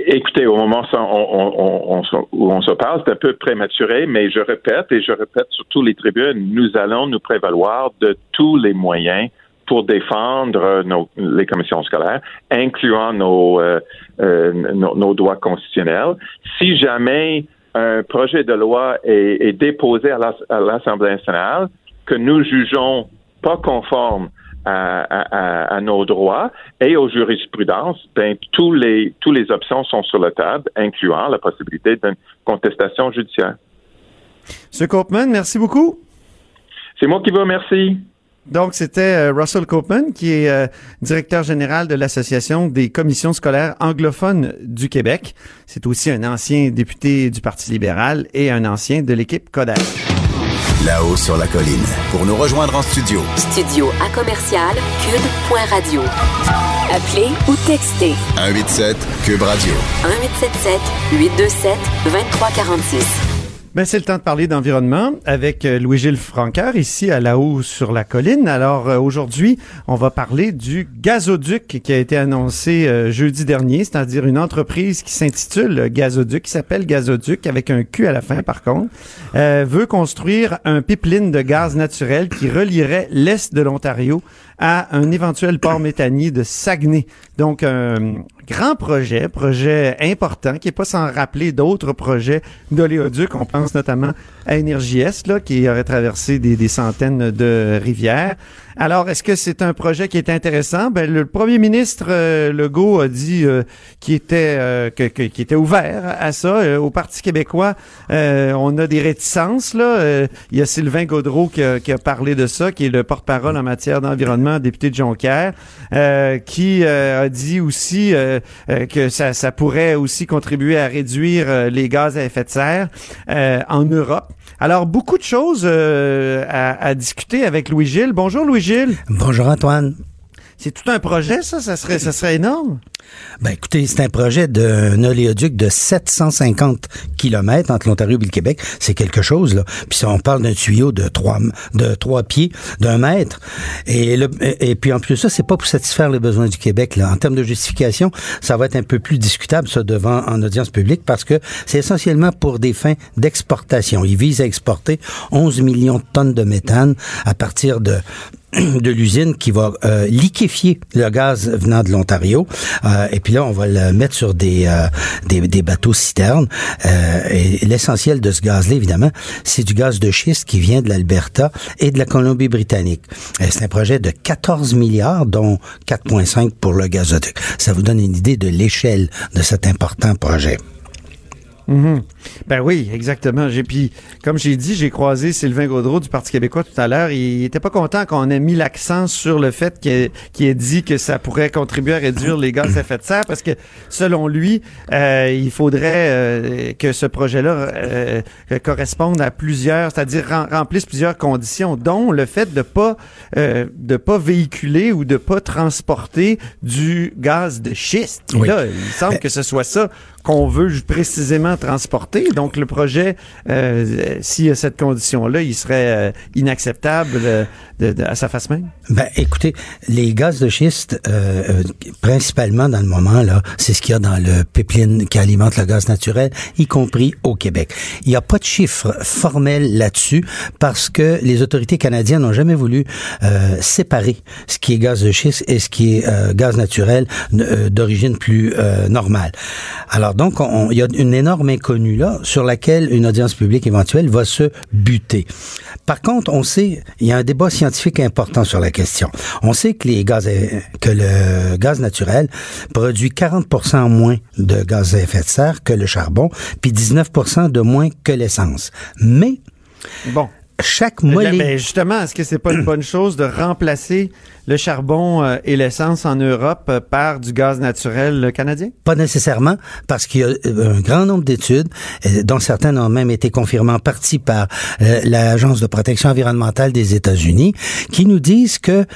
Écoutez, au moment où on, on, on, on, où on se parle, c'est un peu prématuré, mais je répète, et je répète sur tous les tribunes, nous allons nous prévaloir de tous les moyens pour défendre nos, les commissions scolaires, incluant nos, euh, euh, nos, nos droits constitutionnels. Si jamais un projet de loi est, est déposé à, la, à l'Assemblée nationale, que nous jugeons pas conforme à, à, à nos droits et aux jurisprudences, ben, tous les, tous les options sont sur la table, incluant la possibilité d'une contestation judiciaire. M. Copeman, merci beaucoup. C'est moi qui vous remercie. Donc, c'était Russell Copeman, qui est euh, directeur général de l'Association des commissions scolaires anglophones du Québec. C'est aussi un ancien député du Parti libéral et un ancien de l'équipe Coderre. Là-haut sur la colline. Pour nous rejoindre en studio. Studio à commercial cube point radio. Appelez ou textez. un huit sept cube radio. un huit sept sept huit deux sept deux trois quatre six. Ben, c'est le temps de parler d'environnement avec euh, Louis-Gilles Francaire, ici à La-Haut sur la colline. Alors, euh, aujourd'hui, on va parler du gazoduc qui a été annoncé euh, jeudi dernier, c'est-à-dire une entreprise qui s'intitule Gazoduc, qui s'appelle Gazoduc, avec un Q à la fin par contre, euh, veut construire un pipeline de gaz naturel qui relierait l'est de l'Ontario à un éventuel port méthanier de Saguenay. Donc, un grand projet, projet important, qui est pas sans rappeler d'autres projets d'oléoduc. On pense notamment à Énergie Est, là, qui aurait traversé des, des centaines de rivières. Alors, est-ce que c'est un projet qui est intéressant? Ben, le premier ministre euh, Legault a dit euh, qu'il était, euh, que, que, qu'il était ouvert à ça. Euh, au Parti québécois, euh, on a des réticences, là. Euh, il y a Sylvain Gaudreault qui a, qui a parlé de ça, qui est le porte-parole en matière d'environnement, député de Jonquière, euh, qui euh, a dit aussi euh, euh, que ça, ça pourrait aussi contribuer à réduire euh, les gaz à effet de serre euh, en Europe. Alors, beaucoup de choses euh, à, à discuter avec Louis-Gilles. Bonjour, Louis-Gilles. Gilles. Bonjour Antoine. C'est tout un projet, ça, ça serait, ça serait énorme. Ben écoutez, c'est un projet d'un oléoduc de sept cent cinquante kilomètres entre l'Ontario et le Québec. C'est quelque chose, là. Puis on parle d'un tuyau de trois, de trois pieds, d'un mètre. Et, le, et puis en plus de ça, c'est pas pour satisfaire les besoins du Québec, là. En termes de justification, ça va être un peu plus discutable, ça, devant, en audience publique, parce que c'est essentiellement pour des fins d'exportation. Ils visent à exporter onze millions de tonnes de méthane à partir de... de l'usine qui va euh, liquéfier le gaz venant de l'Ontario. Euh, et puis là, on va le mettre sur des euh, des, des bateaux-citernes. Euh, et l'essentiel de ce gaz-là, évidemment, c'est du gaz de schiste qui vient de l'Alberta et de la Colombie-Britannique. Euh, c'est un projet de quatorze milliards, dont quatre virgule cinq pour le gazoduc. Ça vous donne une idée de l'échelle de cet important projet. Mm-hmm. Ben oui, exactement. J'ai, puis, comme j'ai dit, j'ai croisé Sylvain Gaudreault du Parti québécois tout à l'heure. Il n'était pas content qu'on ait mis l'accent sur le fait qu'il ait, qu'il ait dit que ça pourrait contribuer à réduire les gaz à effet de serre parce que, selon lui, euh, il faudrait euh, que ce projet-là euh, corresponde à plusieurs, c'est-à-dire rem- remplisse plusieurs conditions, dont le fait de pas euh, de pas véhiculer ou de pas transporter du gaz de schiste. Oui. Là, il semble euh, que ce soit ça qu'on veut précisément transporter. Donc, le projet, euh, s'il y a cette condition-là, il serait euh, inacceptable euh, de, de, à sa face même? Ben, écoutez, les gaz de schiste, euh, euh, principalement dans le moment, là, c'est ce qu'il y a dans le pipeline qui alimente le gaz naturel, y compris au Québec. Il n'y a pas de chiffre formel là-dessus parce que les autorités canadiennes n'ont jamais voulu euh, séparer ce qui est gaz de schiste et ce qui est euh, gaz naturel euh, d'origine plus euh, normale. Alors, donc, il y a une énorme inconnue là sur laquelle une audience publique éventuelle va se buter. Par contre, on sait, il y a un débat scientifique important sur la question. On sait que les gaz, que le gaz naturel produit quarante pour cent moins de gaz à effet de serre que le charbon, puis dix-neuf pour cent de moins que l'essence. Mais bon. Chaque molécule. Mais justement, est-ce que c'est pas une bonne chose de remplacer le charbon et l'essence en Europe par du gaz naturel canadien? Pas nécessairement, parce qu'il y a un grand nombre d'études, dont certaines ont même été confirmées en partie par l'Agence de protection environnementale des États-Unis, qui nous disent que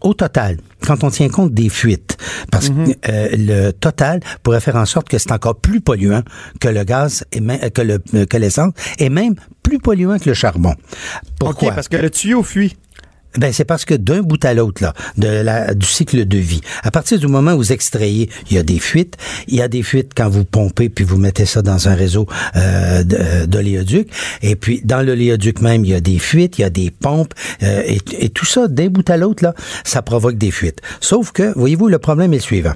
au total, quand on tient compte des fuites, parce mm-hmm. que euh, le total pourrait faire en sorte que c'est encore plus polluant que le gaz, et ma- que, le, que l'essence, et même plus polluant que le charbon. Pourquoi? Okay, parce que le tuyau fuit. Ben, c'est parce que d'un bout à l'autre, là, de la, du cycle de vie, à partir du moment où vous extrayez, il y a des fuites. Il y a des fuites quand vous pompez puis vous mettez ça dans un réseau euh, d'oléoduc. Et puis, dans l'oléoduc même, il y a des fuites, il y a des pompes. Euh, et, et tout ça, d'un bout à l'autre, là, ça provoque des fuites. Sauf que, voyez-vous, le problème est le suivant.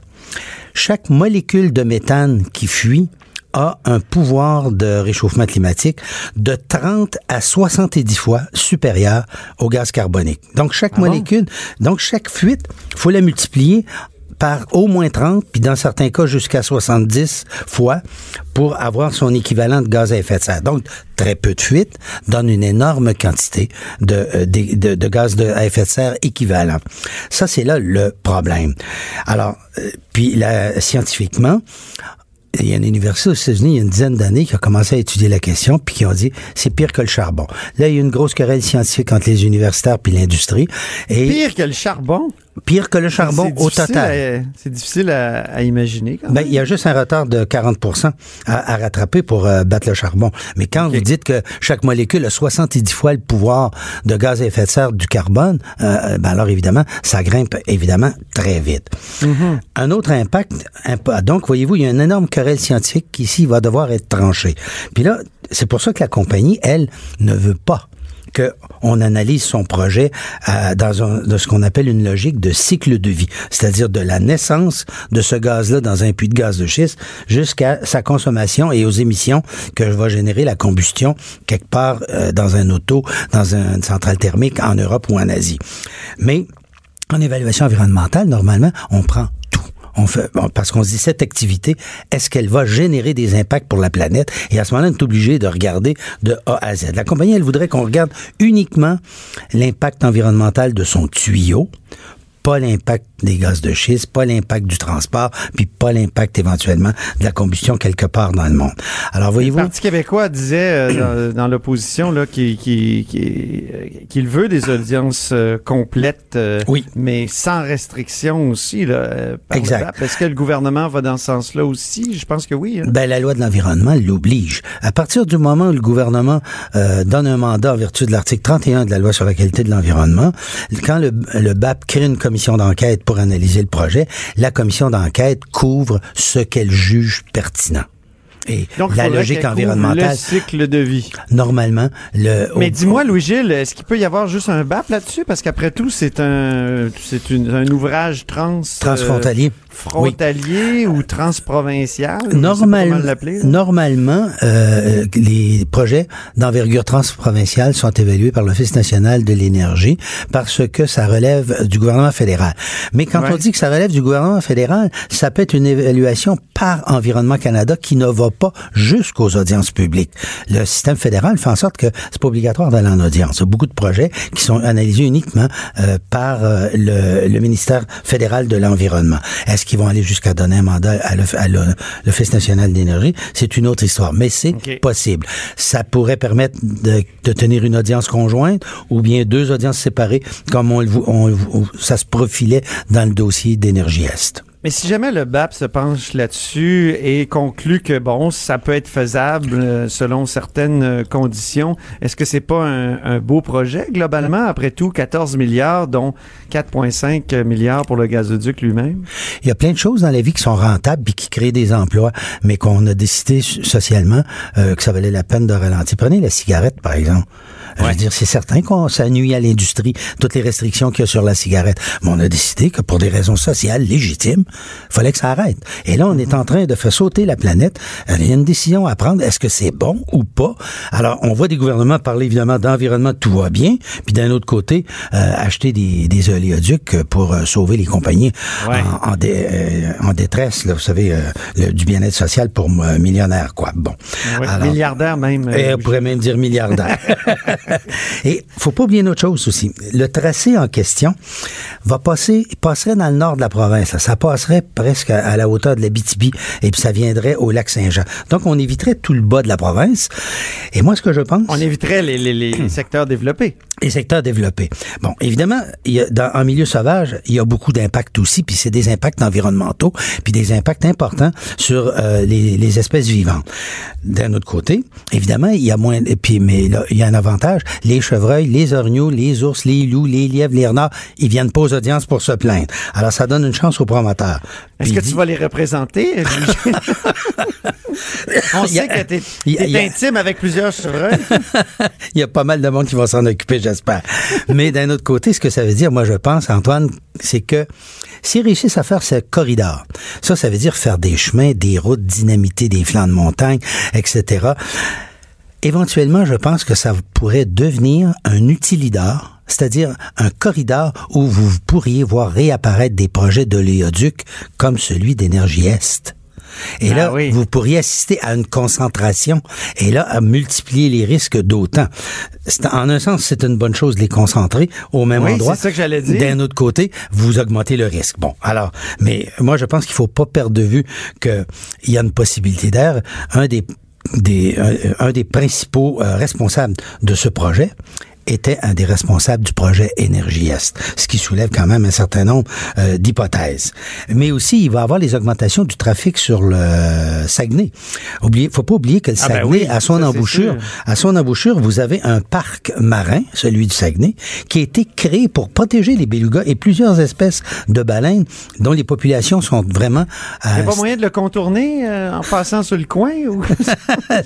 Chaque molécule de méthane qui fuit a un pouvoir de réchauffement climatique de trente à soixante-dix fois supérieur au gaz carbonique. Donc, chaque ah molécule, bon? donc chaque fuite, il faut la multiplier par au moins trente, puis dans certains cas jusqu'à soixante-dix fois pour avoir son équivalent de gaz à effet de serre. Donc, très peu de fuites donnent une énorme quantité de, de, de, de gaz à effet de serre équivalent. Ça, c'est là le problème. Alors, puis là, scientifiquement, il y a une université aux États-Unis, il y a une dizaine d'années, qui a commencé à étudier la question, puis qui ont dit, c'est pire que le charbon. Là, il y a une grosse querelle scientifique entre les universitaires puis l'industrie. Et pire que le charbon? Pire que le charbon au total. À, c'est difficile à, à imaginer. Quand même. Ben, il y a juste un retard de quarante pour cent à, à rattraper pour euh, battre le charbon. Mais quand okay. vous dites que chaque molécule a soixante-dix fois le pouvoir de gaz à effet de serre du carbone, euh, ben alors évidemment, ça grimpe évidemment très vite. Mm-hmm. Un autre impact, impa- donc voyez-vous, il y a une énorme querelle scientifique qui ici va devoir être tranchée. Puis là, c'est pour ça que la compagnie, elle, ne veut pas qu'on analyse son projet euh, dans, un, dans ce qu'on appelle une logique de cycle de vie, c'est-à-dire de la naissance de ce gaz-là dans un puits de gaz de schiste jusqu'à sa consommation et aux émissions que va générer la combustion quelque part euh, dans un auto, dans une centrale thermique en Europe ou en Asie. Mais en évaluation environnementale, normalement, on prend On fait, bon, parce qu'on se dit, cette activité, est-ce qu'elle va générer des impacts pour la planète? Et à ce moment-là, on est obligé de regarder de A à Z. La compagnie, elle voudrait qu'on regarde uniquement l'impact environnemental de son tuyau, pas l'impact des gaz de schiste, pas l'impact du transport, puis pas l'impact éventuellement de la combustion quelque part dans le monde. Alors, voyez-vous... Le Parti québécois disait euh, dans, dans l'opposition là, qu'il, qu'il, qu'il, qu'il veut des audiences euh, complètes, euh, oui. mais sans restriction aussi. Là, euh, exact. Est-ce que le gouvernement va dans ce sens-là aussi? Je pense que oui. Hein. Ben, la loi de l'environnement l'oblige. À partir du moment où le gouvernement euh, donne un mandat en vertu de l'article trente et un de la loi sur la qualité de l'environnement, quand le, le B A P crée une commission commission d'enquête pour analyser le projet, la commission d'enquête couvre ce qu'elle juge pertinent. Et donc, la logique environnementale. Le cycle de vie. Normalement, le. Mais au, dis-moi, Louis-Gilles, est-ce qu'il peut y avoir juste un B A P là-dessus? Parce qu'après tout, c'est un, c'est une, un ouvrage trans. Transfrontalier. Euh, frontalier oui. ou transprovincial. Normal, l'appeler, normalement, euh, les projets d'envergure transprovinciale sont évalués par l'Office national de l'énergie parce que ça relève du gouvernement fédéral. Mais quand ouais. on dit que ça relève du gouvernement fédéral, ça peut être une évaluation par Environnement Canada qui ne va pas jusqu'aux audiences publiques. Le système fédéral fait en sorte que c'est pas obligatoire d'aller en audience. Il y a beaucoup de projets qui sont analysés uniquement euh, par euh, le, le ministère fédéral de l'Environnement. Est-ce qu'ils vont aller jusqu'à donner un mandat à, le, à le, l'Office national d'énergie? C'est une autre histoire, mais c'est okay. possible. Ça pourrait permettre de, de tenir une audience conjointe ou bien deux audiences séparées, comme on, on, on, ça se profilait dans le dossier d'Énergie Est. Mais si jamais le B A P se penche là-dessus et conclut que, bon, ça peut être faisable selon certaines conditions, est-ce que c'est pas un, un beau projet, globalement? Après tout, quatorze milliards, dont quatre virgule cinq milliards pour le gazoduc lui-même. Il y a plein de choses dans la vie qui sont rentables et qui créent des emplois, mais qu'on a décidé socialement euh, que ça valait la peine de ralentir. Prenez la cigarette, par exemple. Ouais. Je veux dire, c'est certain qu'on ça nuit à l'industrie, toutes les restrictions qu'il y a sur la cigarette. Mais on a décidé que pour des raisons sociales légitimes, il fallait que ça arrête. Et là, on est en train de faire sauter la planète. Il y a une décision à prendre. Est-ce que c'est bon ou pas? Alors, on voit des gouvernements parler évidemment d'environnement, tout va bien. Puis d'un autre côté, euh, acheter des, des oléoducs pour euh, sauver les compagnies ouais. en, en, dé, euh, en détresse, là, vous savez, euh, le, du bien-être social pour euh, millionnaires, quoi. Bon. Ouais, alors, milliardaires même. Euh, on pourrait même dire milliardaires. Et faut pas oublier une autre chose aussi. Le tracé en question va passer, passerait dans le nord de la province. Là. Ça passe serait presque à la hauteur de l'Abitibi et puis ça viendrait au lac Saint-Jean. Donc, on éviterait tout le bas de la province. Et moi, ce que je pense... On éviterait les, les, les secteurs développés. les secteurs développés. Bon, évidemment, il y a, dans, en milieu sauvage, il y a beaucoup d'impacts aussi, puis c'est des impacts environnementaux, puis des impacts importants sur euh, les, les espèces vivantes. D'un autre côté, évidemment, il y a moins, et puis mais là, il y a un avantage. Les chevreuils, les orignaux, les ours, les loups, les lièvres, les renards, ils viennent pas aux audiences pour se plaindre. Alors, ça donne une chance aux promoteurs. Est-ce puis, que tu vas les représenter? On sait a, que t'es, t'es a, intime a, avec plusieurs chevreuils. Il y a pas mal de monde qui va s'en occuper, j'espère. Mais d'un autre côté, ce que ça veut dire, moi je pense, Antoine, c'est que s'ils réussissent à faire ce corridor, ça, ça veut dire faire des chemins, des routes dynamitées, des flancs de montagne, et cetera. Éventuellement, je pense que ça pourrait devenir un utilidor, c'est-à-dire un corridor où vous pourriez voir réapparaître des projets d'oléoduc comme celui d'Énergie Est. Et ah là, oui. vous pourriez assister à une concentration et là, à multiplier les risques d'autant. C'est, en un sens, c'est une bonne chose de les concentrer au même oui, endroit. C'est ça que j'allais dire. D'un autre côté, vous augmentez le risque. Bon, alors, mais moi, je pense qu'il ne faut pas perdre de vue qu'il y a une possibilité d'air. Un des, des, un, un des principaux euh, responsables de ce projet était un des responsables du projet Énergie Est, ce qui soulève quand même un certain nombre euh, d'hypothèses. Mais aussi, il va y avoir les augmentations du trafic sur le Saguenay. Oubliez, faut pas oublier que le Saguenay, ah ben oui, à son ça, embouchure, à son embouchure, vous avez un parc marin, celui du Saguenay, qui a été créé pour protéger les bélugas et plusieurs espèces de baleines dont les populations sont vraiment... Euh, il n'y a pas moyen de le contourner euh, en passant sur le coin? Ou...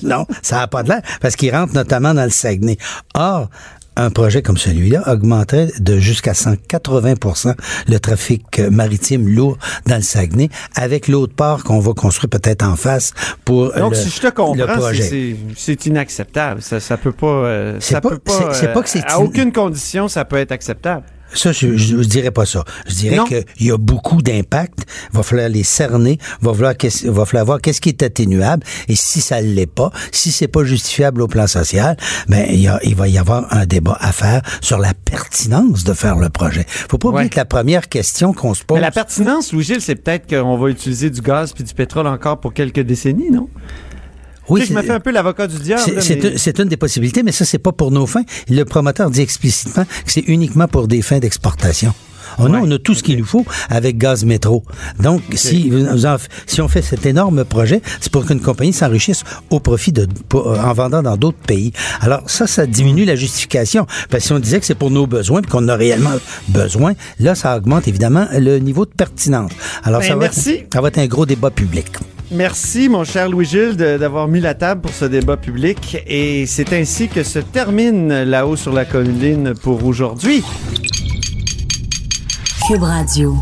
Non, ça n'a pas de l'air, parce qu'il rentre notamment dans le Saguenay. Or, un projet comme celui-là augmenterait de jusqu'à cent quatre-vingts pour cent le trafic maritime lourd dans le Saguenay, avec l'autre port qu'on va construire peut-être en face pour Donc, le, si je te comprends, c'est, c'est, c'est inacceptable. Ça, ça peut pas... Euh, c'est ça pas, peut pas c'est, c'est pas que c'est... À in... aucune condition, ça peut être acceptable. Ça, je, je, je dirais pas ça. Je dirais non. qu'il y a beaucoup d'impacts. Il va falloir les cerner. Il va falloir, il va falloir voir qu'est-ce qui est atténuable. Et si ça ne l'est pas, si c'est pas justifiable au plan social, ben, il, y a, il va y avoir un débat à faire sur la pertinence de faire le projet. Faut pas oublier ouais. que la première question qu'on se pose... Mais la pertinence, Louis-Gilles, c'est peut-être qu'on va utiliser du gaz puis du pétrole encore pour quelques décennies, non? Oui, tu sais, je me fais un peu l'avocat du diable. C'est, là, c'est, mais... un, c'est une des possibilités, mais ça, c'est pas pour nos fins. Le promoteur dit explicitement que c'est uniquement pour des fins d'exportation. On, ouais, a, on a tout okay. ce qu'il nous faut avec Gaz Métro. Donc, okay. si, si on fait cet énorme projet, c'est pour qu'une compagnie s'enrichisse au profit de, pour, en vendant dans d'autres pays. Alors, ça, ça diminue la justification. Parce que si on disait que c'est pour nos besoins et qu'on en a réellement besoin, là, ça augmente évidemment le niveau de pertinence. Alors, ben, ça, va être, ça va être un gros débat public. Merci, mon cher Louis-Gilles, de, d'avoir mis la table pour ce débat public. Et c'est ainsi que se termine Là-haut sur la colline pour aujourd'hui. Cube Radio.